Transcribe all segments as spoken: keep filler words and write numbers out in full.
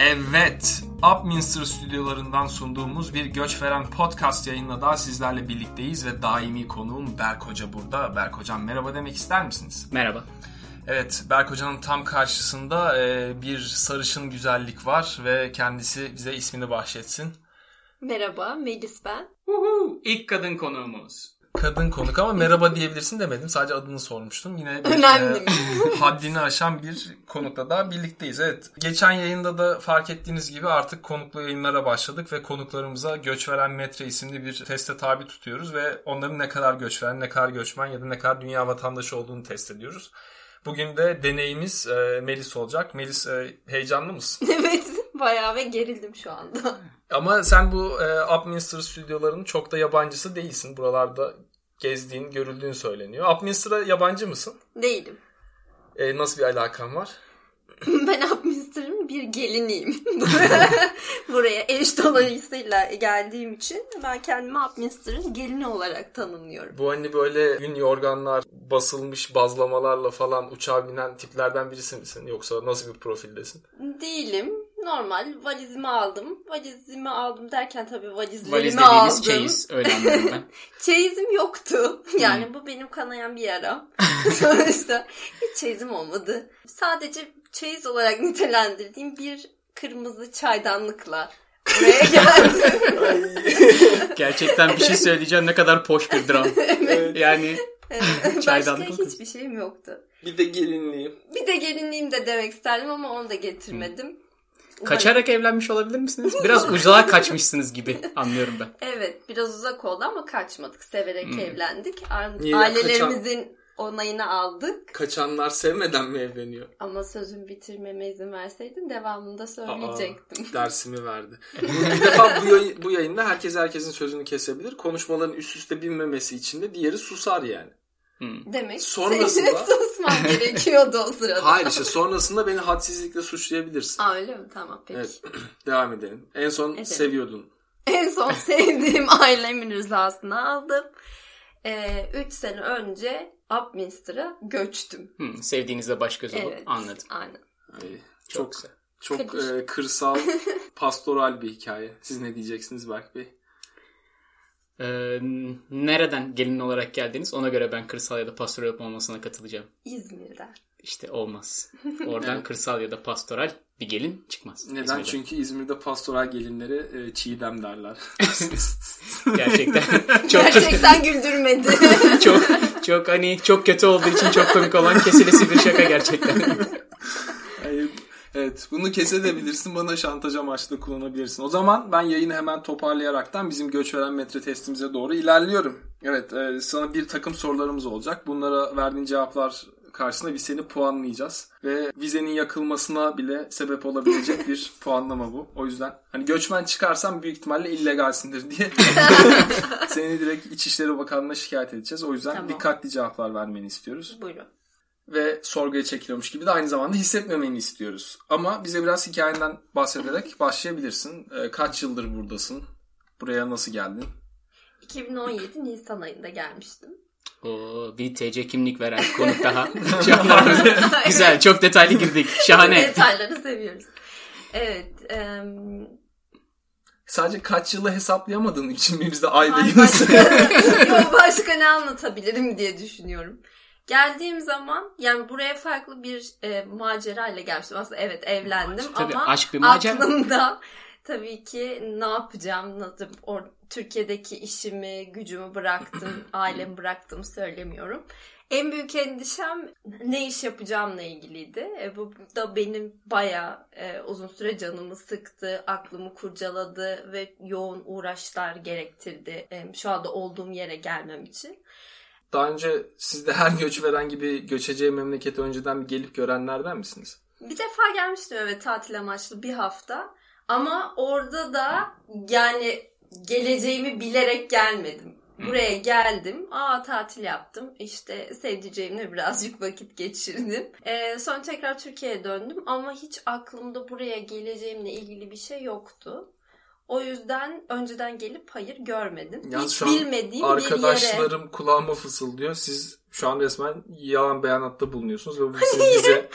Evet, Upminster stüdyolarından sunduğumuz bir Göç Veren podcast yayınla daha sizlerle birlikteyiz ve daimi konuğum Berk Hoca burada. Berk Hocam, merhaba demek ister misiniz? Merhaba. Evet, Berk Hoca'nın tam karşısında bir sarışın güzellik var ve kendisi bize ismini bahşetsin. Merhaba, Melis ben. Uhu, ilk kadın konuğumuz. Kadın konuk ama merhaba diyebilirsin demedim. Sadece adını sormuştum. Yine bir, e, haddini aşan bir konukla daha birlikteyiz. Evet. Geçen yayında da fark ettiğiniz gibi artık konuklu yayınlara başladık ve konuklarımıza Göç Veren Metre isimli bir teste tabi tutuyoruz ve onların ne kadar göç veren, ne kadar göçmen ya da ne kadar dünya vatandaşı olduğunu test ediyoruz. Bugün de deneyimiz e, Melis olacak. Melis, e, heyecanlı mısın? Evet. Bayağı ve gerildim şu anda. Ama sen bu e, Upminster stüdyolarının çok da yabancısı değilsin. Buralarda gezdiğin, görüldüğün söyleniyor. Upminster'a yabancı mısın? Değilim. E, nasıl bir alakan var? Ben Upminster'ın bir geliniyim. Buraya eş dolayısıyla geldiğim için ben kendimi Upminster'ın gelini olarak tanımlıyorum. Bu hani böyle gün yorganlar, basılmış bazlamalarla falan uçağa binen tiplerden birisi misin? Yoksa nasıl bir profildesin? Değilim. Normal valizimi aldım. Valizimi aldım derken tabii valizlerimi valiz aldım. Valiz dediğiniz çeyiz, öyle anladım ben. Çeyizim yoktu. Yani hmm. bu benim kanayan bir yara. Sonuçta hiç çeyizim olmadı. Sadece çeyiz olarak nitelendirdiğim bir kırmızı çaydanlıkla buraya geldim. Gerçekten bir şey söyleyeceğim, ne kadar poş bir dram. Evet. Yani... Evet. Başka hiçbir şeyim yoktu. Bir de gelinliğim. Bir de gelinliğim de demek isterdim ama onu da getirmedim. Hmm. Kaçarak evlenmiş olabilir misiniz? Biraz uzağa kaçmışsınız gibi anlıyorum ben. Evet, biraz uzak oldu ama kaçmadık. Severek hmm. evlendik. Niye? Ailelerimizin Kaçan... onayını aldık. Kaçanlar sevmeden mi evleniyor? Ama sözümü bitirmeme izin verseydin devamında söyleyecektim. Aa, dersimi verdi. Bir defa bu, yayın, bu yayında herkes herkesin sözünü kesebilir. Konuşmaların üst üste binmemesi için de diğeri susar yani. Hmm. Demek sonrasında susman gerekiyordu o sırada. Hayır işte sonrasında beni hadsizlikle suçlayabilirsin. Aa, öyle mi? Tamam peki. Evet. Devam edelim. En son edelim. Seviyordun. En son sevdiğim ailemin rızasını aldım. üç ee, sene önce Upminster'a göçtüm. Hmm, sevdiğinizde baş göz olup evet, anladım. Aynen. Ay, çok çok, çok e, kırsal, pastoral bir hikaye. Siz ne diyeceksiniz Berk Bey? Ee, nereden gelin olarak geldiniz? Ona göre ben kırsal ya da pastoral olmasına katılacağım. İzmir'den. İşte olmaz. Oradan kırsal ya da pastoral bir gelin çıkmaz. Neden? İzmir'den. Çünkü İzmir'de pastoral gelinlere e, çiğdem derler. Gerçekten. Çok gerçekten güldürmedi. çok çok hani çok kötü olduğu için çok komik olan kesilesi bir şaka gerçekten. Evet, bunu kesebilirsin, bana şantaj amaçlı kullanabilirsin. O zaman ben yayını hemen toparlayaraktan bizim Göç Veren Metre testimize doğru ilerliyorum. Evet, e, sana bir takım sorularımız olacak. Bunlara verdiğin cevaplar karşısında biz seni puanlayacağız. Ve vizenin yakılmasına bile sebep olabilecek bir puanlama bu. O yüzden hani göçmen çıkarsan büyük ihtimalle illegalsindir diye seni direkt İçişleri Bakanlığı'na şikayet edeceğiz. O yüzden tamam, dikkatli cevaplar vermeni istiyoruz. Buyurun. Ve sorguya çekiliyormuş gibi de aynı zamanda hissetmemeni istiyoruz. Ama bize biraz hikayenden bahsederek başlayabilirsin. Kaç yıldır buradasın? Buraya nasıl geldin? iki bin on yedi Nisan ayında gelmiştim. Oo, bir T C kimlik veren konuk daha. Güzel, çok detaylı girdik. Şahane. Detayları seviyoruz. Evet. Um... Sadece kaç yılı hesaplayamadığın için mi bizde ay değil? Yok, başka ne anlatabilirim diye düşünüyorum. Geldiğim zaman yani buraya farklı bir e, macera ile gelmiştim. Aslında evet evlendim tabii, ama aşk bir macera. Aklımda tabii ki ne yapacağım, nasıl, or, Türkiye'deki işimi, gücümü bıraktım, ailemi bıraktım söylemiyorum. En büyük endişem ne iş yapacağımla ilgiliydi. E, bu da benim bayağı e, uzun süre canımı sıktı, aklımı kurcaladı ve yoğun uğraşlar gerektirdi e, şu anda olduğum yere gelmem için. Daha önce siz de her göç veren gibi göçeceği memleketi önceden gelip görenlerden misiniz? Bir defa gelmiştim evet, tatil amaçlı bir hafta. Ama orada da yani geleceğimi bilerek gelmedim. Buraya geldim, aa tatil yaptım, işte sevdiceğimle birazcık vakit geçirdim. Ee, sonra tekrar Türkiye'ye döndüm ama hiç aklımda buraya geleceğimle ilgili bir şey yoktu. O yüzden önceden gelip hayır görmedim. Yalnız hiç bilmediğim bir yere. Arkadaşlarım kulağıma fısıldıyor. Siz şu an resmen yalan beyanatta bulunuyorsunuz ve bu bize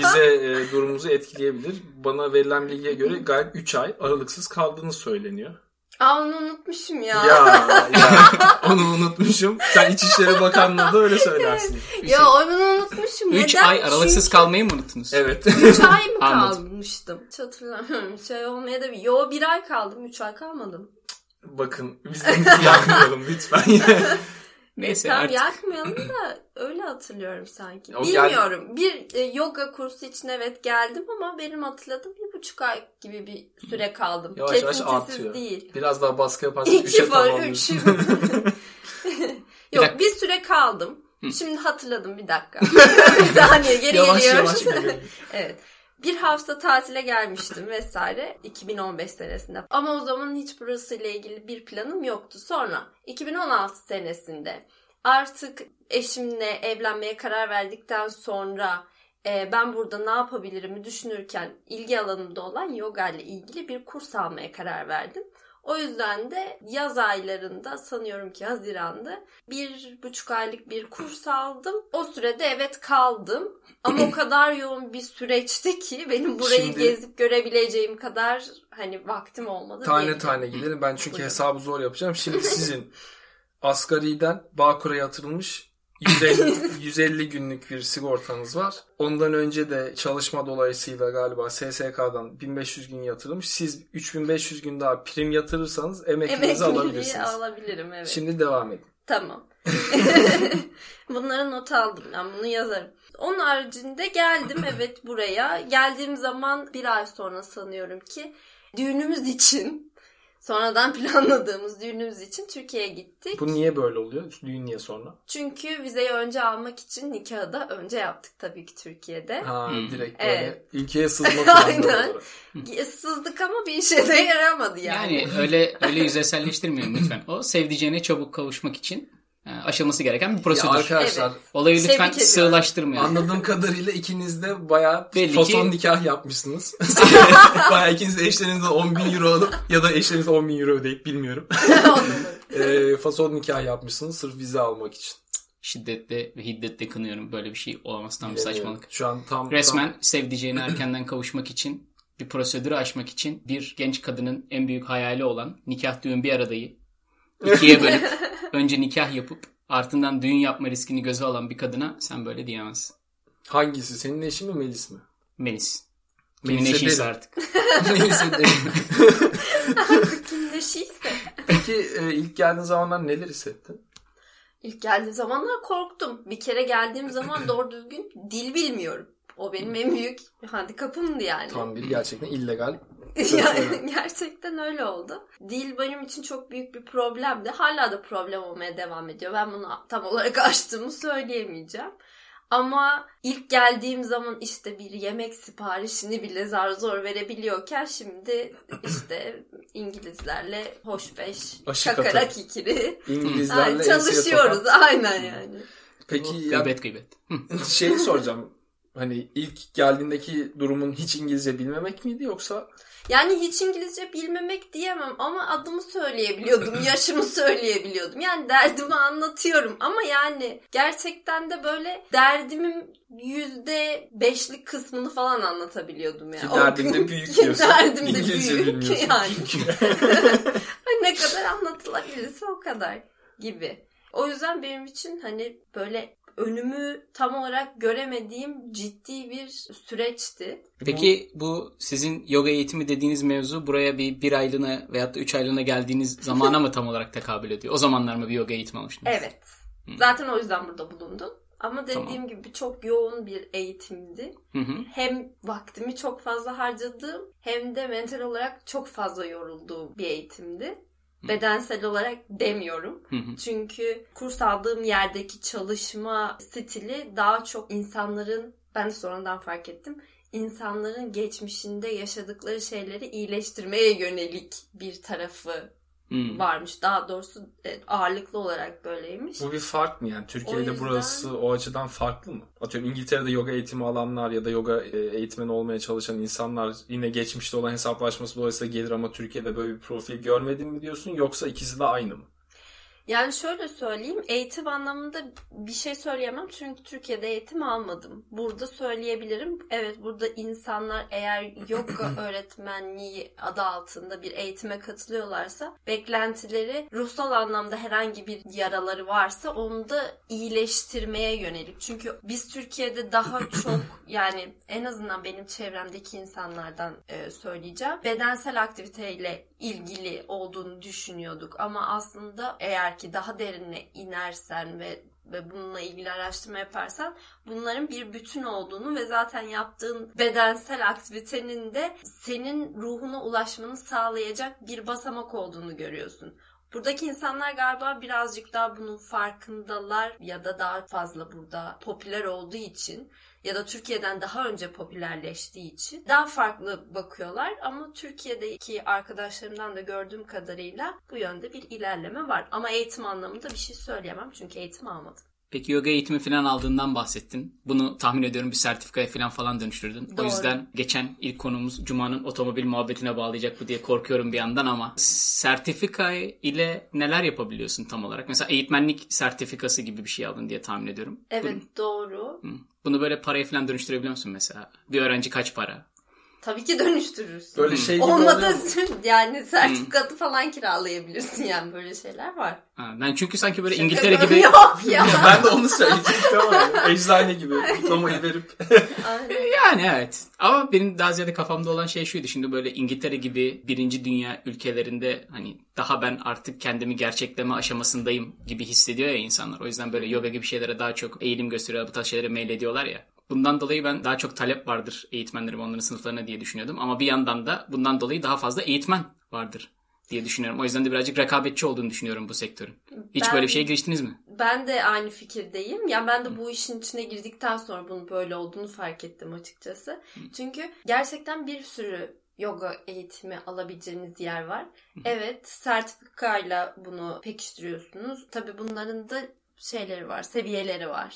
bize e, durumumuzu etkileyebilir. Bana verilen bilgiye göre gayet üç ay aralıksız kaldığınız söyleniyor. Aa, onu unutmuşum ya. Ya, ya onu unutmuşum. Sen İçişleri Bakanlığı'na da öyle söylersin. Evet. Ya onu unutmuşum. üç ay aralıksız çünkü... kalmayı mı unuttunuz? Evet. üç ay mı kalmıştım? Hiç hatırlamıyorum. Şey olmaya da... Yo bir ay kaldım. üç ay kalmadım. Bakın biz de yakmayalım lütfen yine. Neyse, tam artık... yakmayalım da öyle hatırlıyorum sanki. O bilmiyorum. Geldi. Bir e, yoga kursu için evet geldim ama benim hatırladığım bir buçuk ay gibi bir süre kaldım. Yavaş kesintisiz yavaş artıyor. Değil. Biraz daha baskı yaparsak üçe tamamlıyorsun. Yok bir, bir süre kaldım. Hı. Şimdi hatırladım bir dakika. Bir saniye geri yavaş geliyorum. Yavaş yavaş evet. Bir hafta tatile gelmiştim vesaire iki bin on beş senesinde. Ama o zaman hiç burasıyla ilgili bir planım yoktu. Sonra iki bin on altı senesinde artık eşimle evlenmeye karar verdikten sonra e, ben burada ne yapabilirimi düşünürken ilgi alanımda olan yoga ile ilgili bir kurs almaya karar verdim. O yüzden de yaz aylarında sanıyorum ki Haziran'da bir buçuk aylık bir kurs aldım. O sürede evet kaldım ama o kadar yoğun bir süreçti ki benim burayı şimdi, gezip görebileceğim kadar hani vaktim olmadı. Tane diyelim. Tane gidelim ben çünkü buyurun. Hesabı zor yapacağım. Şimdi sizin asgariden Bağkur'a yatırılmış yüz elli, yüz elli günlük bir sigortanız var. Ondan önce de çalışma dolayısıyla galiba S S K'dan bin beş yüz gün yatırılmış. Siz üç bin beş yüz gün daha prim yatırırsanız emekliliğinizi alabilirsiniz. Alabilirim, evet. Şimdi devam edin. Tamam. Bunları not aldım. Ben bunu yazarım. Onun haricinde geldim evet buraya. Geldiğim zaman bir ay sonra sanıyorum ki düğünümüz için sonradan planladığımız düğünümüz için Türkiye'ye gittik. Bu niye böyle oluyor? Düğün niye sonra? Çünkü vizeyi önce almak için nikahı da önce yaptık tabii ki Türkiye'de. Ha, hmm. Direkt böyle evet. Ülkeye sızmak. Aynen. Sızdık ama bir işe de yaramadı yani. Yani öyle öyle yüzeyselleştirmeyin lütfen. O sevdiceğine çabuk kavuşmak için aşılması gereken bir prosedür. Ya arkadaşlar. Evet. Olayı lütfen sığlaştırmayalım. Anladığım kadarıyla ikiniz de bayağı foton nikah yapmışsınız. Bayağı ikiniz de eşlerinizden on bin euro alıp ya da eşleriniz on bin euro ödeyip bilmiyorum. e, fason nikah yapmışsınız sırf vize almak için. Şiddetle ve hiddetle kınıyorum. Böyle bir şey olamaz. Tam bir saçmalık. Şu an tam, resmen tam... sevdiceğine erkenden kavuşmak için bir prosedürü aşmak için bir genç kadının en büyük hayali olan nikah düğün bir aradayı ikiye bölüp önce nikah yapıp ardından düğün yapma riskini göze alan bir kadına sen böyle diyemezsin. Hangisi? Senin eşin mi Melis mi? Melis. Kimin eşiyse artık. Melis'e de. Artık kimin eşiyse. Peki ilk geldiğin zamanlar neler hissettin? İlk geldiğim zamanlar korktum. Bir kere geldiğim zaman doğru düzgün dil bilmiyorum. O benim en büyük handikapımdı yani. Tam bir gerçekten illegal. Yani gerçekten öyle oldu. Dil benim için çok büyük bir problemdi. Hala da problem olmaya devam ediyor. Ben bunu tam olarak aştığımı söyleyemeyeceğim. Ama ilk geldiğim zaman işte bir yemek siparişini bile zar zor verebiliyorken şimdi işte İngilizlerle hoş beş, kakara kikiri. İngilizlerle yani çalışıyoruz aynen yani. Peki ya, gıybet gıybet. Şeyi soracağım. Hani ilk geldiğindeki durumun hiç İngilizce bilmemek miydi yoksa? Yani hiç İngilizce bilmemek diyemem ama adımı söyleyebiliyordum, yaşımı söyleyebiliyordum. Yani derdimi anlatıyorum ama yani gerçekten de böyle derdimin yüzde beşlik kısmını falan anlatabiliyordum yani. Ki derdim de büyük diyorsun. Derdim de büyük yani. Ne kadar anlatılabilirse o kadar gibi. O yüzden benim için hani böyle... önümü tam olarak göremediğim ciddi bir süreçti. Peki bu sizin yoga eğitimi dediğiniz mevzu buraya bir bir aylığına veyahut da üç aylığına geldiğiniz zamana mı tam olarak tekabül ediyor? O zamanlar mı bir yoga eğitimi almıştınız? Evet. Hmm. Zaten o yüzden burada bulundum. Ama dediğim tamam. gibi çok yoğun bir eğitimdi. Hı hı. Hem vaktimi çok fazla harcadığım hem de mental olarak çok fazla yorulduğum bir eğitimdi. Bedensel olarak demiyorum. Hı hı. Çünkü kurs aldığım yerdeki çalışma stili daha çok insanların, ben sonradan fark ettim, insanların geçmişinde yaşadıkları şeyleri iyileştirmeye yönelik bir tarafı hmm. varmış. Daha doğrusu ağırlıklı olarak böyleymiş. Bu bir fark mı yani? Türkiye'de o yüzden... burası o açıdan farklı mı? Atıyorum İngiltere'de yoga eğitimi alanlar ya da yoga eğitmeni olmaya çalışan insanlar yine geçmişte olan hesaplaşması dolayısıyla gelir ama Türkiye'de böyle bir profil görmedin mi diyorsun? Yoksa ikisi de aynı mı? Yani şöyle söyleyeyim, eğitim anlamında bir şey söyleyemem çünkü Türkiye'de eğitim almadım. Burada söyleyebilirim. Evet, burada insanlar eğer yoga öğretmenliği adı altında bir eğitime katılıyorlarsa beklentileri ruhsal anlamda herhangi bir yaraları varsa onu da iyileştirmeye yönelik. Çünkü biz Türkiye'de daha çok yani en azından benim çevremdeki insanlardan söyleyeceğim bedensel aktiviteyle ilgili olduğunu düşünüyorduk ama aslında eğer ki daha derinine inersen ve, ve bununla ilgili araştırma yaparsan bunların bir bütün olduğunu ve zaten yaptığın bedensel aktivitenin de senin ruhuna ulaşmanı sağlayacak bir basamak olduğunu görüyorsun. Buradaki insanlar galiba birazcık daha bunun farkındalar ya da daha fazla burada popüler olduğu için ya da Türkiye'den daha önce popülerleştiği için daha farklı bakıyorlar. Ama Türkiye'deki arkadaşlarımdan da gördüğüm kadarıyla bu yönde bir ilerleme var. Ama eğitim anlamında bir şey söyleyemem çünkü eğitim almadım. Peki yoga eğitimi falan aldığından bahsettin. Bunu tahmin ediyorum bir sertifikaya falan falan dönüştürdün. Doğru. O yüzden geçen ilk konumuz Cuma'nın otomobil muhabbetine bağlayacak bu diye korkuyorum bir yandan ama sertifika ile neler yapabiliyorsun tam olarak? Mesela eğitmenlik sertifikası gibi bir şey aldın diye tahmin ediyorum. Evet bunu, doğru. Bunu böyle paraya falan dönüştürebiliyor musun mesela? Bir öğrenci kaç para? Tabii ki dönüştürürsün. Böyle şey olmadı yani sertifikatı hmm. falan kiralayabilirsin yani böyle şeyler var. Ha, ben çünkü sanki böyle çünkü İngiltere gibi. Yok ya. Ben de onu söyleyecektim ama eczane gibi diplomayı verip. Yani evet ama benim daha ziyade kafamda olan şey şuydu. Şimdi böyle İngiltere gibi birinci dünya ülkelerinde hani daha ben artık kendimi gerçekleme aşamasındayım gibi hissediyor ya insanlar. O yüzden böyle yoga gibi şeylere daha çok eğilim gösteriyorlar, bu tarz şeylere meylediyorlar ya. Bundan dolayı ben daha çok talep vardır eğitmenlerim onların sınıflarına diye düşünüyordum. Ama bir yandan da bundan dolayı daha fazla eğitmen vardır diye düşünüyorum. O yüzden de birazcık rekabetçi olduğunu düşünüyorum bu sektörün. Hiç ben, böyle bir şeye giriştiniz mi? Ben de aynı fikirdeyim. Yani ben de bu işin içine girdikten sonra bunun böyle olduğunu fark ettim açıkçası. Çünkü gerçekten bir sürü yoga eğitimi alabileceğiniz yer var. Evet, sertifikayla bunu pekiştiriyorsunuz. Tabii bunların da şeyleri var, seviyeleri var.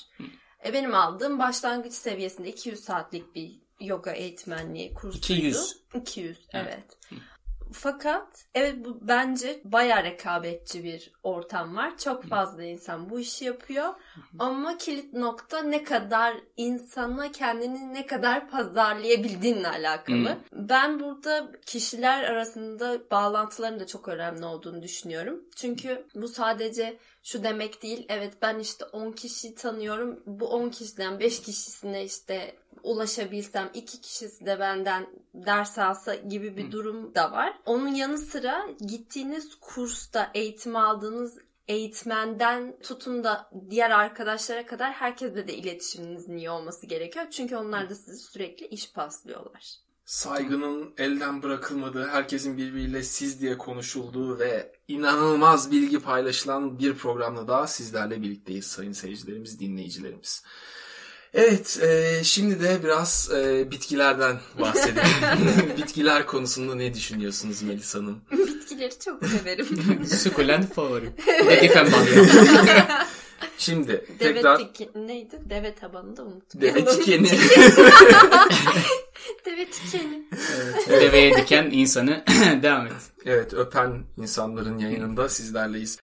Benim aldığım başlangıç seviyesinde iki yüz saatlik bir yoga eğitmenliği kursuydu. iki yüz. iki yüz evet. evet. Fakat evet bu bence bayağı rekabetçi bir ortam var. Çok fazla insan bu işi yapıyor. Ama kilit nokta ne kadar insana kendini ne kadar pazarlayabildiğinle alakalı. Ben burada kişiler arasında bağlantıların da çok önemli olduğunu düşünüyorum. Çünkü bu sadece şu demek değil. Evet ben işte on kişiyi tanıyorum. Bu on kişiden beş kişisine işte ulaşabilsem iki kişisi de benden ders alsa gibi bir durum da var. Onun yanı sıra gittiğiniz kursta eğitim aldığınız eğitmenden tutun da diğer arkadaşlara kadar herkesle de iletişiminizin iyi olması gerekiyor. Çünkü onlar da sizi sürekli iş paslıyorlar. Saygının elden bırakılmadığı, herkesin birbiriyle siz diye konuşulduğu ve inanılmaz bilgi paylaşılan bir programla daha sizlerle birlikteyiz sayın seyircilerimiz, dinleyicilerimiz. Evet, e, şimdi de biraz e, bitkilerden bahsedelim. Bitkiler konusunda ne düşünüyorsunuz Melis Hanım? Bitkileri çok severim. Sukulent favorim. Dedefen banıyor. Şimdi deve tekrar... Tiki... Neydi? Deve tabanı da unuttum. Deve tikeni. Deve tikeni. Evet, evet. Deveye diken insanı devam et. Evet, öpen insanların yayınında sizlerleyiz.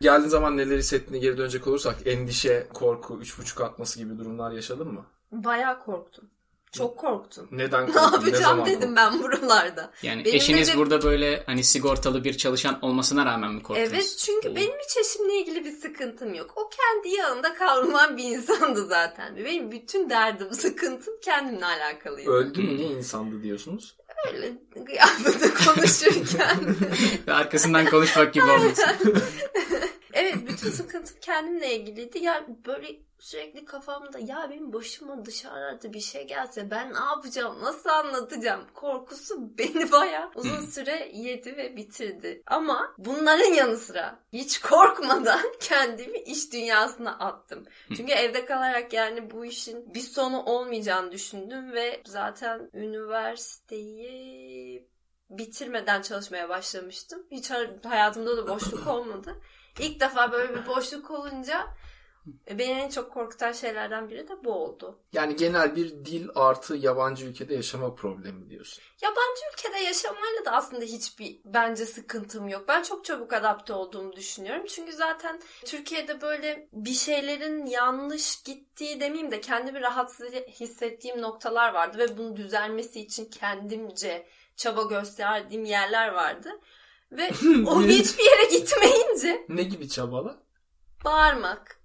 Geldiğin zaman neler hissettiğini geri dönecek olursak endişe, korku, üç buçuk atması gibi durumlar yaşadın mı? Bayağı korktum. Çok korktum. Neden korktun? Ne yapacağım ne dedim korktun? Ben buralarda. Yani benim eşiniz de... burada böyle hani sigortalı bir çalışan olmasına rağmen mi korktunuz? Evet çünkü Oo. benim hiç eşimle ilgili bir sıkıntım yok. O kendi yanında kavrulan bir insandı zaten. Benim bütün derdim, sıkıntım kendimle alakalıydı. Öldü mü ne insandı diyorsunuz? Öyle kıyafetle konuşurken. Arkasından konuşmak gibi olmasın. Evet bütün sıkıntım kendimle ilgiliydi. Ya böyle sürekli kafamda ya benim başıma dışarıda bir şey gelse ben ne yapacağım, nasıl anlatacağım korkusu beni bayağı uzun süre yedi ve bitirdi. Ama bunların yanı sıra hiç korkmadan kendimi iş dünyasına attım. Çünkü evde kalarak yani bu işin bir sonu olmayacağını düşündüm ve zaten üniversiteyi bitirmeden çalışmaya başlamıştım. Hiç hayatımda da boşluk olmadı. İlk defa böyle bir boşluk olunca beni en çok korkutan şeylerden biri de bu oldu. Yani genel bir dil artı yabancı ülkede yaşama problemi diyorsun. Yabancı ülkede yaşamayla da aslında hiçbir bence sıkıntım yok. Ben çok çabuk adapte olduğumu düşünüyorum. Çünkü zaten Türkiye'de böyle bir şeylerin yanlış gittiği demeyeyim de kendimi rahatsız hissettiğim noktalar vardı. Ve bunu düzelmesi için kendimce çaba gösterdiğim yerler vardı. Ve o hiçbir yere gitmeyince... Ne gibi çabalar? Bağırmak.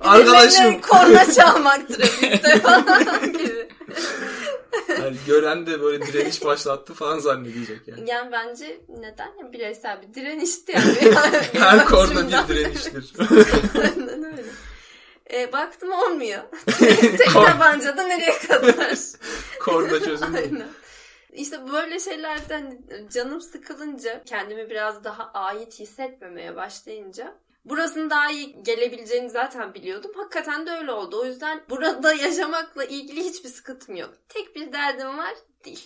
Arkadaşım. Korna çalmak trafikte falan gibi. Yani gören de böyle direniş başlattı falan zannedecek yani. Yani bence neden ya bireysel bir direnişti yani. Her korna bir direniştir. Aynen öyle. E, baktım olmuyor. Tek tabancada nereye kadar? Korna çözüm değil. Aynen. İşte böyle şeylerden canım sıkılınca, kendimi biraz daha ait hissetmemeye başlayınca burasının daha iyi gelebileceğini zaten biliyordum. Hakikaten de öyle oldu. O yüzden burada yaşamakla ilgili hiçbir sıkıntım yok. Tek bir derdim var, dil.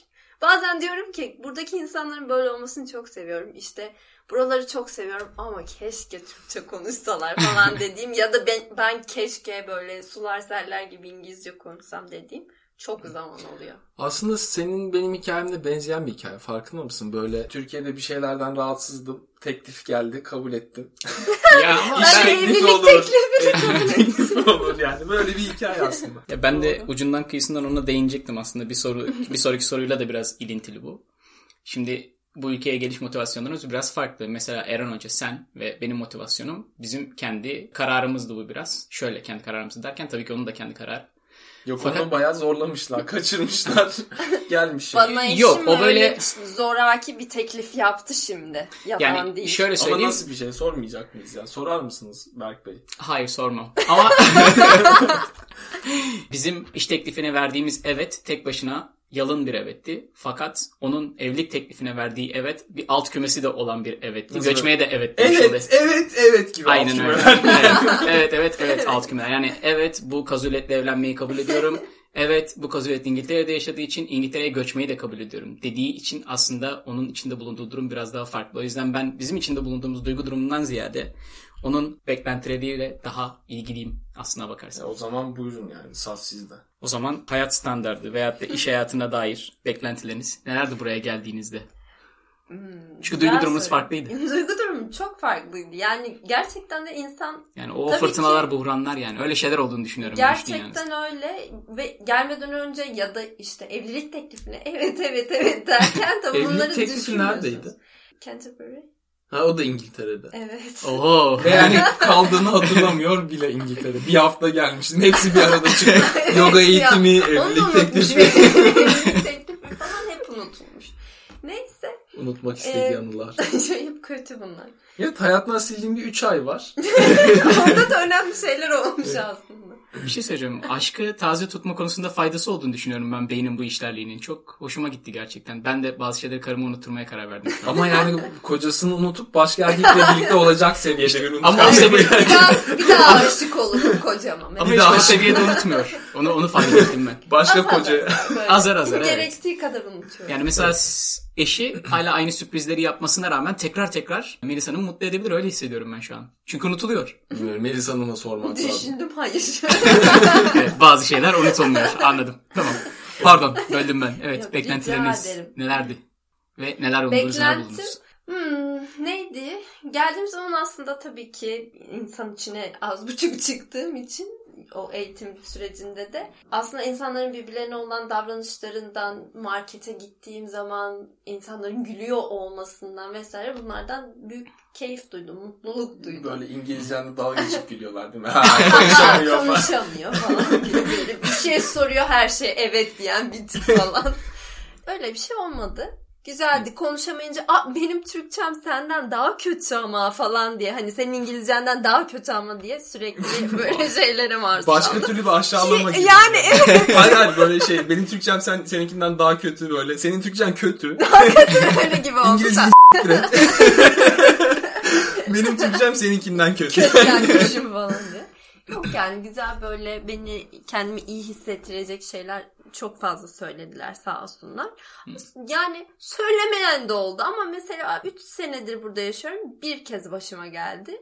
Bazen diyorum ki buradaki insanların böyle olmasını çok seviyorum. İşte buraları çok seviyorum ama keşke Türkçe konuşsalar falan dediğim ya da ben, ben keşke böyle sular seller gibi İngilizce konuşsam dediğim. Çok zaman oluyor. Aslında senin benim hikayemle benzeyen bir hikaye. Farkında mısın? Böyle Türkiye'de bir şeylerden rahatsızdım. Teklif geldi. Kabul ettim. Ya iş teklifi olur. Teklif olur yani. Böyle bir hikaye aslında. Ya ben de ucundan kıyısından ona değinecektim aslında. Bir soru bir sonraki soruyla da biraz ilintili bu. Şimdi bu ülkeye geliş motivasyonlarımız biraz farklı. Mesela Eren Hoca, sen ve benim motivasyonum bizim kendi kararımızdı bu biraz. Şöyle kendi kararımızı derken tabii ki onun da kendi kararı. Yok fakat... onu bayağı zorlamışlar, kaçırmışlar, gelmişim. Bana yok, o böyle zoraki bir teklif yaptı şimdi. Yalan yani değil. Şöyle söyleyeyim. Ama nasıl bir şey, sormayacak mıyız ya? Sorar mısınız Berk Bey? Hayır, sormam. Ama bizim iş teklifine verdiğimiz evet tek başına yalın bir evetti. Fakat onun evlilik teklifine verdiği evet bir alt kümesi de olan bir evetti. Nasıl? Göçmeye de evet demiş oldu. Evet, evet, evet gibi. Aynen öyle. Evet, evet, evet, evet alt kümeler. Yani evet bu kazuletle evlenmeyi kabul ediyorum. Evet bu kazulet İngiltere'de yaşadığı için İngiltere'ye göçmeyi de kabul ediyorum dediği için aslında onun içinde bulunduğu durum biraz daha farklı. O yüzden ben bizim içinde bulunduğumuz duygu durumundan ziyade onun beklentileriyle daha ilgiliyim aslına bakarsanız. O zaman buyurun yani, saf sizden. O zaman hayat standardı veyahut da iş hayatına dair beklentileriniz nelerdi buraya geldiğinizde? Hmm, çünkü duygu durumunuz sorayım. Farklıydı. Duygu durumu çok farklıydı. Yani gerçekten de insan... Yani o fırtınalar, ki, buhranlar yani. Öyle şeyler olduğunu düşünüyorum. Gerçekten öyle. Ve gelmeden önce ya da işte evlilik teklifine evet evet evet derken tabii bunları düşünmüyorsunuz. Evlilik teklifi neredeydi? Canterbury. Ha, o da İngiltere'de. Evet. Oho. Ve yani kaldığını hatırlamıyor bile İngiltere'de. Bir hafta gelmiştim. Hepsi bir arada çıktı. Yoga eğitimi, evlilik teklifi. Evlilik teklifi falan hep unutulmuş. Neyse. Unutmak istediği ee, anılar. Acayip kötü bunlar. Evet, hayatından sildiğim bir üç ay var. Orada da önemli şeyler olmuş evet. Aslında. Bir şey söyleyeceğim. Aşkı taze tutma konusunda faydası olduğunu düşünüyorum ben beynin bu işlerliğinin. Çok hoşuma gitti gerçekten. Ben de bazı şeyleri karımı unutturmaya karar verdim. Ama yani kocasını unutup başka erkekle birlikte olacak seviyede işte, bir unutma. Ama seviye... bir, daha, bir daha aşık olurum kocama. Ama hiç o seviyede unutmuyor. Onu, onu fark ettim ben. Başka azar koca. Azar azar, azar evet. Gerektiği kadar unutuyor. Yani mesela evet. Eşi hala aynı sürprizleri yapmasına rağmen tekrar tekrar Melis Hanım'ı mutlu edebilir. Öyle hissediyorum ben şu an. Çünkü unutuluyor. Melis Hanım'a sormak lazım. Düşündüm hayır. Evet, bazı şeyler unutulmuyor. Anladım. Tamam. Pardon. Böldüm ben. Evet. Yok, beklentileriniz nelerdi? Ve neler umduğunuzu buldunuz? Hmm, neydi? Geldiğim zaman aslında tabii ki insan içine az buçuk çıktığım için o eğitim sürecinde de aslında insanların birbirlerine olan davranışlarından, markete gittiğim zaman insanların gülüyor olmasından vesaire bunlardan büyük keyif duydum, mutluluk duydum. Böyle İngilizce'nde dalga geçip gülüyorlar değil mi? Konuşamıyor, konuşamıyor falan. Böyle bir şey soruyor, her şey evet diyen bir tip falan. Öyle bir şey olmadı. Güzeldi. Konuşamayınca "Aa, benim Türkçem senden daha kötü ama" falan diye, hani senin İngilizcenden daha kötü ama diye sürekli böyle şeylere maruz kaldım. Başka türlü bir aşağılama gibi. Yani evet. Hayır hayır, böyle şey, benim Türkçem sen seninkinden daha kötü, böyle senin Türkçen kötü. Daha kötü böyle gibi oldu. İngilizcen benim Türkçem seninkinden kötü. Kötüyen kuşum falan diye. Yok yani güzel, böyle beni kendimi iyi hissettirecek şeyler çok fazla söylediler sağ olsunlar. Hı. Yani söylemeyen de oldu ama mesela üç senedir burada yaşıyorum. Bir kez başıma geldi.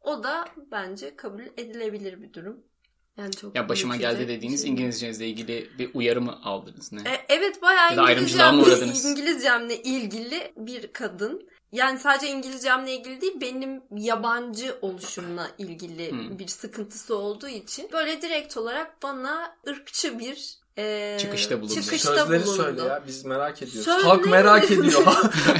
O da bence kabul edilebilir bir durum. Yani çok ya başıma geldi dediğiniz şey. İngilizcenizle ilgili bir uyarı mı aldınız? Ne? E, evet bayağı İngilizcemle, İngilizcemle ilgili bir kadın. Yani sadece İngilizcemle ilgili değil, benim yabancı oluşumla ilgili hmm. bir sıkıntısı olduğu için böyle direkt olarak bana ırkçı bir e, çıkışta bulundu. Çıkışta Sözleri bulundu. Söyle ya, biz merak ediyoruz. Sözleri... Halk merak ediyor.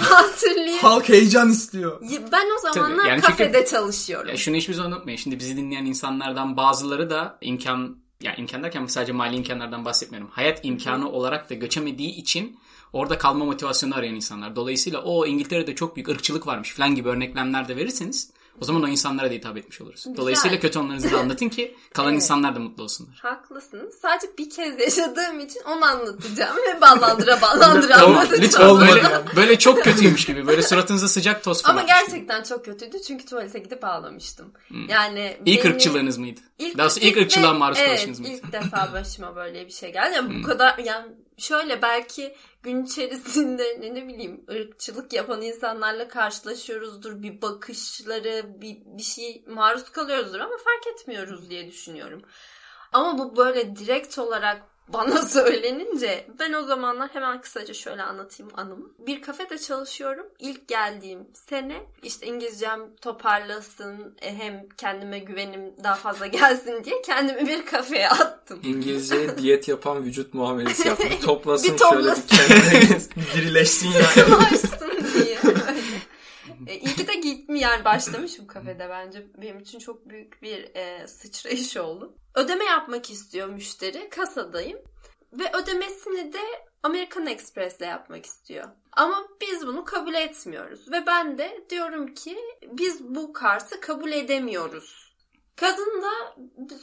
Hatırlayayım. Halk heyecan istiyor. Ben o zamanlar yani kafede çünkü, çalışıyorum. Ya şunu hiçbir zaman unutmayın. Şimdi bizi dinleyen insanlardan bazıları da imkan, yani imkan derken sadece mali imkanlardan bahsetmiyorum. Hayat imkanı olarak da göçemediği için orada kalma motivasyonu arayan insanlar. Dolayısıyla o İngiltere'de çok büyük ırkçılık varmış falan gibi örneklemler de verirseniz o zaman o insanlara da hitap etmiş oluruz. Güzel. Dolayısıyla kötü anılarınızı da anlatın ki kalan evet. insanlar da mutlu olsunlar. Haklısınız. Sadece bir kez yaşadığım için onu anlatacağım ve ballandıra ballandıra anlatacağım. Böyle, böyle çok kötüymüş gibi. Böyle suratınıza sıcak toz falan. Ama gerçekten gibi. Çok kötüydü çünkü tuvalete gidip ağlamıştım. Hmm. Yani İlk benim... ırkçılığınız mıydı? İlk, Daha sonra ilk, ilk ırkçılığa maruz evet, kalışınız mıydı? Evet ilk defa başıma böyle bir şey geldi. Yani hmm. bu kadar... yani şöyle belki gün içerisinde ne, ne bileyim ırkçılık yapan insanlarla karşılaşıyoruzdur. Bir bakışları, bir, bir şey maruz kalıyoruzdur ama fark etmiyoruz diye düşünüyorum. Ama bu böyle direkt olarak bana söylenince ben o zamanlar hemen kısaca şöyle anlatayım anımı. Bir kafede çalışıyorum. İlk geldiğim sene işte İngilizcem toparlasın, hem kendime güvenim daha fazla gelsin diye kendimi bir kafeye attım. İngilizceye diyet yapan vücut muamelesi yaptım. Toplasın, bir toplasın şöyle bir kendine dirileşsin yani. Toplasın diye. E, iyi ki de gitmeyen başlamış bu kafede bence. Benim için çok büyük bir e, sıçrayış oldu. Ödeme yapmak istiyor müşteri. Kasadayım. Ve ödemesini de American Express'le yapmak istiyor. Ama biz bunu kabul etmiyoruz. Ve ben de diyorum ki biz bu kartı kabul edemiyoruz. Kadın da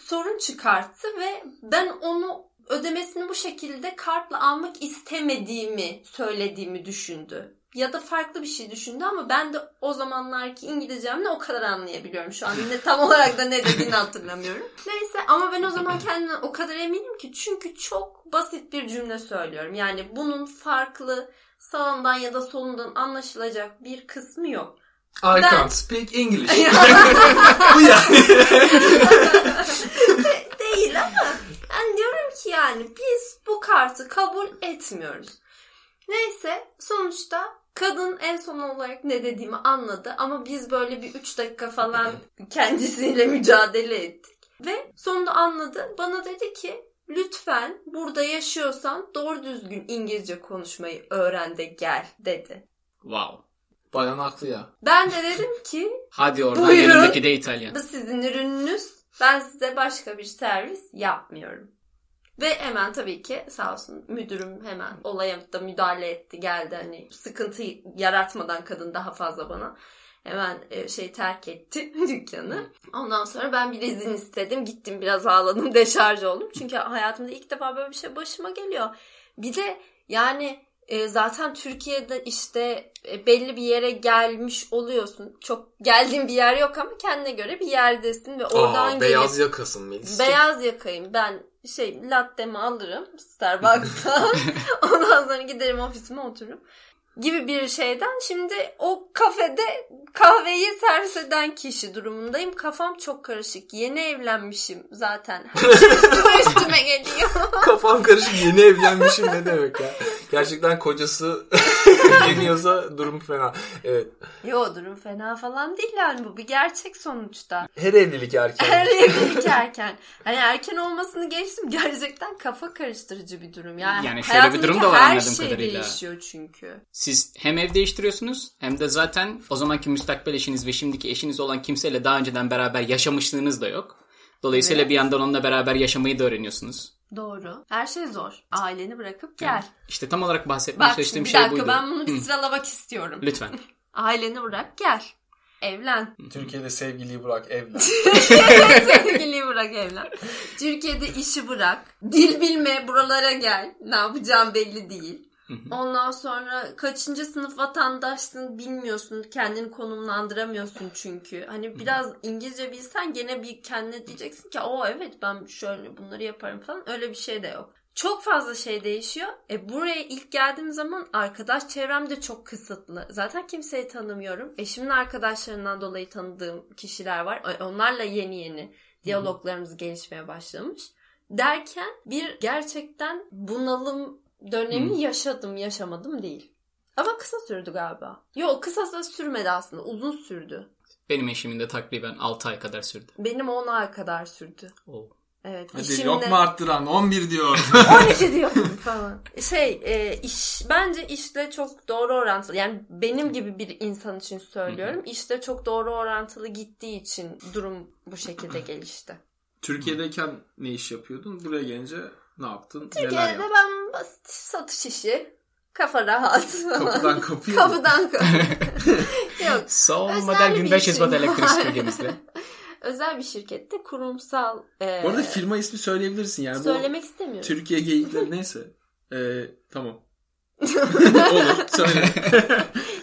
sorun çıkarttı ve ben onu ödemesini bu şekilde kartla almak istemediğimi söylediğimi düşündü. Ya da farklı bir şey düşündü ama ben de o zamanlarki İngilizcemle o kadar anlayabiliyorum. Şu an ne, tam olarak da ne dediğini hatırlamıyorum. Neyse ama ben o zaman kendimden o kadar eminim ki çünkü çok basit bir cümle söylüyorum. Yani bunun farklı sağından ya da solundan anlaşılacak bir kısmı yok. I ben... can't speak English. Bu yani. De- değil ama ben diyorum ki yani biz bu kartı kabul etmiyoruz. Neyse sonuçta kadın en son olarak ne dediğimi anladı ama biz böyle bir üç dakika falan kendisiyle mücadele ettik. Ve sonunda anladı. Bana dedi ki lütfen burada yaşıyorsan doğru düzgün İngilizce konuşmayı öğren de gel dedi. Wow. Bayan haklı ya. Ben de dedim ki hadi oradan yanındaki de İtalyan. Bu sizin ürününüz. Ben size başka bir servis yapmıyorum. Ve hemen tabii ki sağ olsun müdürüm hemen olaya da müdahale etti, geldi hani sıkıntı yaratmadan kadın daha fazla bana hemen şey terk etti dükkanı. Ondan sonra ben bir izin istedim, gittim biraz ağladım, deşarj oldum çünkü hayatımda ilk defa böyle bir şey başıma geliyor. Bir de yani zaten Türkiye'de işte belli bir yere gelmiş oluyorsun. Çok geldiğin bir yer yok ama kendine göre bir yerdesin ve oradan Aa, gelip... Beyaz yakasın Melis. Beyaz yakayım. Ben şey lattemi alırım Starbucks'tan. Ondan sonra giderim ofisime otururum. Gibi bir şeyden şimdi o kafede kahveyi servis eden kişi durumundayım. Kafam çok karışık. Yeni evlenmişim zaten. Üstüme üstüme geliyor. Kafam karışık. Yeni evlenmişim ne demek ya? Gerçekten kocası evleniyorsa durum fena. Evet. Yo durum fena falan değil yani bu bir gerçek sonuçta. Her evlilik erken. Her evlilik erken. Hani erken olmasını geçtim. Gerçekten kafa karıştırıcı bir durum. Yani, yani şöyle bir durum da var anladığım kadarıyla. Her şey değişiyor çünkü. Siz hem ev değiştiriyorsunuz hem de zaten o zamanki müstakbel eşiniz ve şimdiki eşiniz olan kimseyle daha önceden beraber yaşamışlığınız da yok. Dolayısıyla evet. Bir yandan onunla beraber yaşamayı da öğreniyorsunuz. Doğru. Her şey zor. Aileni bırakıp gel. Yani işte tam olarak bahsetmeye Bak, çalıştığım şey buydu. Bak bir dakika ben bunu bir sıralamak istiyorum. Lütfen. Aileni bırak gel. Evlen. Türkiye'de sevgiliyi bırak evlen. Türkiye'de sevgiliyi bırak evlen. Türkiye'de işi bırak. Dil bilme buralara gel. Ne yapacağım belli değil. Ondan sonra kaçıncı sınıf vatandaşsın bilmiyorsun. Kendini konumlandıramıyorsun çünkü. Hani biraz İngilizce bilsen gene bir kendine diyeceksin ki o evet ben şöyle bunları yaparım falan. Öyle bir şey de yok. Çok fazla şey değişiyor. E buraya ilk geldiğim zaman arkadaş çevrem de çok kısıtlı. Zaten kimseyi tanımıyorum. Eşimin arkadaşlarından dolayı tanıdığım kişiler var. Onlarla yeni yeni diyaloglarımız gelişmeye başlamış. Derken bir gerçekten bunalım dönemi yaşadım, yaşamadım değil. Ama kısa sürdü galiba. Yok, kısa da sürmedi aslında. Uzun sürdü. Benim eşimin de takriben altı ay kadar sürdü. Benim on ay kadar sürdü. Oo. Evet. Hadi işimle... yok mu arttıran? on bir diyor. on iki diyor falan. Şey e, iş bence işle çok doğru orantılı. Yani benim gibi bir insan için söylüyorum. İşle çok doğru orantılı gittiği için durum bu şekilde gelişti. Türkiye'deyken ne iş yapıyordun? Buraya gelince ne yaptın? Türkiye'de neler yaptın? Ben basit satış işi. Kafa rahat. Kapıdan kapıya. Kapıdan kapıya. Yok. Soğumadan gündeş hizmet elektrik bölgemizde. Özel bir şirkette kurumsal... E, bu arada firma ismi söyleyebilirsin. Yani söylemek bu, istemiyorum. Türkiye geyikleri neyse. E, tamam. Olur, söyle.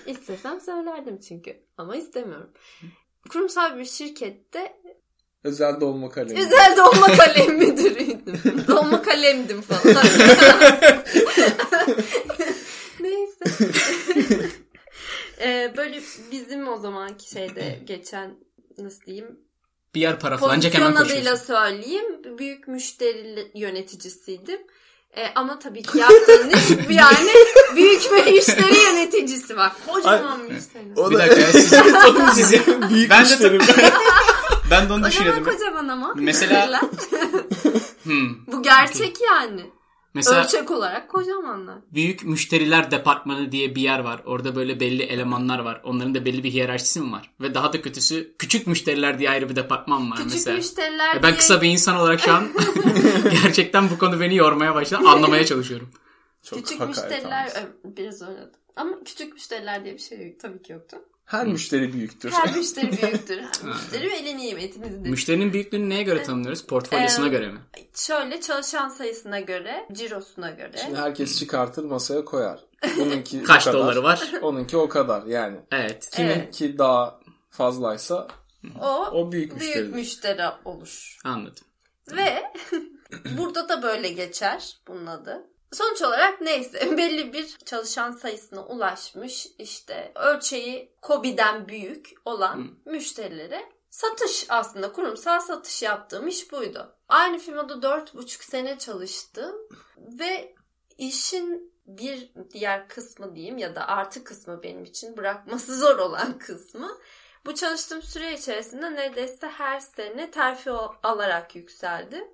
İstesem söylerdim çünkü. Ama istemiyorum. Kurumsal bir şirkette... Özel dolma kalem. Özel dolma kalem müdürüydüm. Dolma kalemdim falan. Neyse. e, böyle bizim o zamanki şeyde geçen... Nasıl diyeyim? Bir yer para falan ancak hemen koşuyorsun. Pozisyon adıyla söyleyeyim. Büyük müşteri yöneticisiydim. E, ama tabii ki yaptığın iş yani büyük bir müşteri yöneticisi var. Kocaman müşteri. O bir dakika. Siz büyük ben müşterim. De t- ben de onu düşünüyordum. O zaman kocaman ama. Mesela. hmm. Bu gerçek okay. Yani. Mesela, ölçek olarak kocamanlar. Büyük müşteriler departmanı diye bir yer var. Orada böyle belli elemanlar var. Onların da belli bir hiyerarşisi mi var? Ve daha da kötüsü küçük müşteriler diye ayrı bir departman var küçük mesela. Küçük müşteriler diye... Ben kısa bir insan olarak şu an gerçekten bu konu beni yormaya başladı. Anlamaya çalışıyorum. Çok küçük müşteriler biraz oynadı. Ama küçük müşteriler diye bir şey yok. Tabii ki yoktu. Her müşteri büyüktür. Her müşteri büyüktür. Her müşteri ve elin nimetimizdir. Müşterinin büyüklüğünü neye göre tanımlıyoruz? Portfolyosuna ee, göre mi? Şöyle çalışan sayısına göre, cirosuna göre. Şimdi herkes çıkartır masaya koyar. Bununki kaç kadar, doları var? Onunki o kadar yani. Evet. Kiminki evet. Daha fazlaysa o, o büyük müşteri. Büyük müşteri olur. Anladım. Ve burada da böyle geçer bunun adı. Sonuç olarak neyse belli bir çalışan sayısına ulaşmış işte ölçeği KOBİ'den büyük olan hmm. müşterilere satış aslında kurumsal satış yaptığım iş buydu. Aynı firmada dört buçuk sene çalıştım ve işin bir diğer kısmı diyeyim ya da artı kısmı benim için bırakması zor olan kısmı. Bu çalıştığım süre içerisinde neredeyse her sene terfi alarak yükseldim.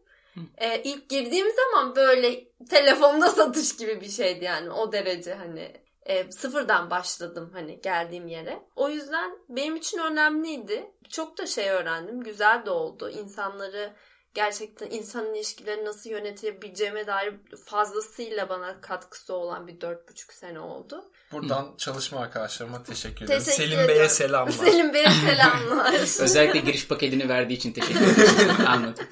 Ee, ilk girdiğim zaman böyle telefonda satış gibi bir şeydi yani o derece hani e, sıfırdan başladım hani geldiğim yere. O yüzden benim için önemliydi. Çok da şey öğrendim. Güzel de oldu. İnsanları gerçekten insan ilişkilerini nasıl yönetebileceğime dair fazlasıyla bana katkısı olan bir dört buçuk sene oldu. Buradan Hı. çalışma arkadaşlarıma teşekkür ederim. Teşekkür Selim ediyorum. Bey'e selamlar. Selim Bey'e selamlar. Özellikle giriş paketini verdiği için teşekkür ederim. Anladım.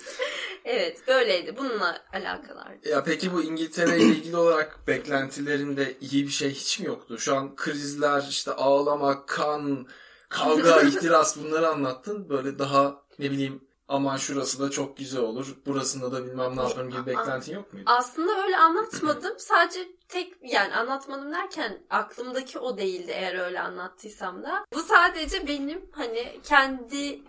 Evet böyleydi. Bununla alakalardı. Ya peki bu İngiltere ile ilgili olarak beklentilerinde iyi bir şey hiç mi yoktu? Şu an krizler, işte ağlamak, kan, kavga, ihtiras bunları anlattın. Böyle daha ne bileyim aman şurası da çok güzel olur. Burasında da bilmem ne yaparım gibi beklentin yok muydu? Aslında öyle anlatmadım. Sadece tek yani anlatmadım derken aklımdaki o değildi eğer öyle anlattıysam da. Bu sadece benim hani kendi...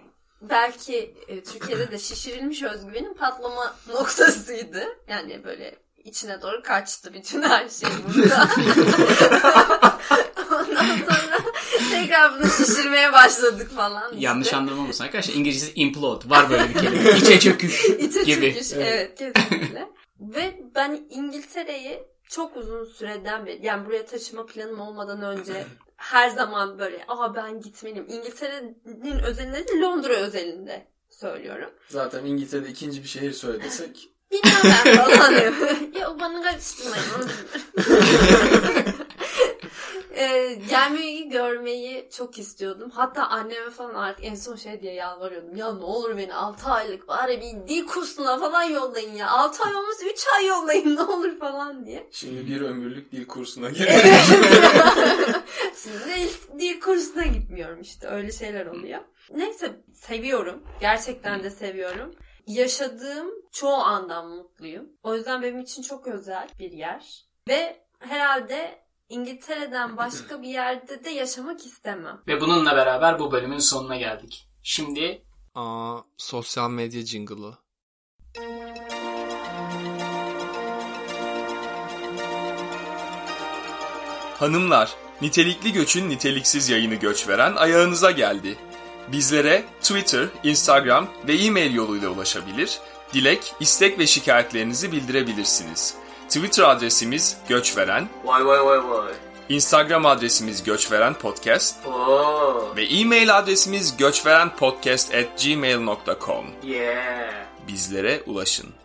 Belki e, Türkiye'de de şişirilmiş özgüvenin patlama noktasıydı. Yani böyle içine doğru kaçtı bütün her şey burada. Ondan sonra tekrar bunu şişirmeye başladık falan. Işte. Yanlış anlamamışsın arkadaşlar. İngilizcesi implode. Var böyle bir kelime. İçe çöküş İçe gibi. İçe çöküş evet kesinlikle. Ve ben İngiltere'yi çok uzun süreden beri yani buraya taşıma planım olmadan önce her zaman böyle aa ben gitmeliyim. İngiltere'nin özelinde de Londra özelinde söylüyorum. Zaten İngiltere'de ikinci bir şehir söylesek. Bilmem ben falan. Ya bana karıştırmayın. e, gelmeyi görmeyi çok istiyordum. Hatta anneme falan artık en son şey diye yalvarıyordum. Ya ne olur beni altı aylık bari bir dil kursuna falan yollayın ya. altı ay olmaz üç ay yollayın ne olur falan diye. Şimdi bir ömürlük dil kursuna geldim. Şimdi dil kursuna gitmiyorum işte. Öyle şeyler oluyor. Neyse seviyorum. Gerçekten de seviyorum. yaşadığım çoğu andan mutluyum. O yüzden benim için çok özel bir yer. Ve herhalde İngiltere'den başka bir yerde de yaşamak istemem. Ve bununla beraber bu bölümün sonuna geldik. Şimdi... Aa, sosyal medya jingle'ı. Hanımlar, nitelikli göçün niteliksiz yayını Göç Veren ayağınıza geldi. Bizlere Twitter, Instagram ve e-mail yoluyla ulaşabilir, dilek, istek ve şikayetlerinizi bildirebilirsiniz. Twitter adresimiz göçveren, vay vay vay vay. Instagram adresimiz göçverenpodcast Oo. Ve e-mail adresimiz göçverenpodcast at gmail dot com. Yeah. Bizlere ulaşın.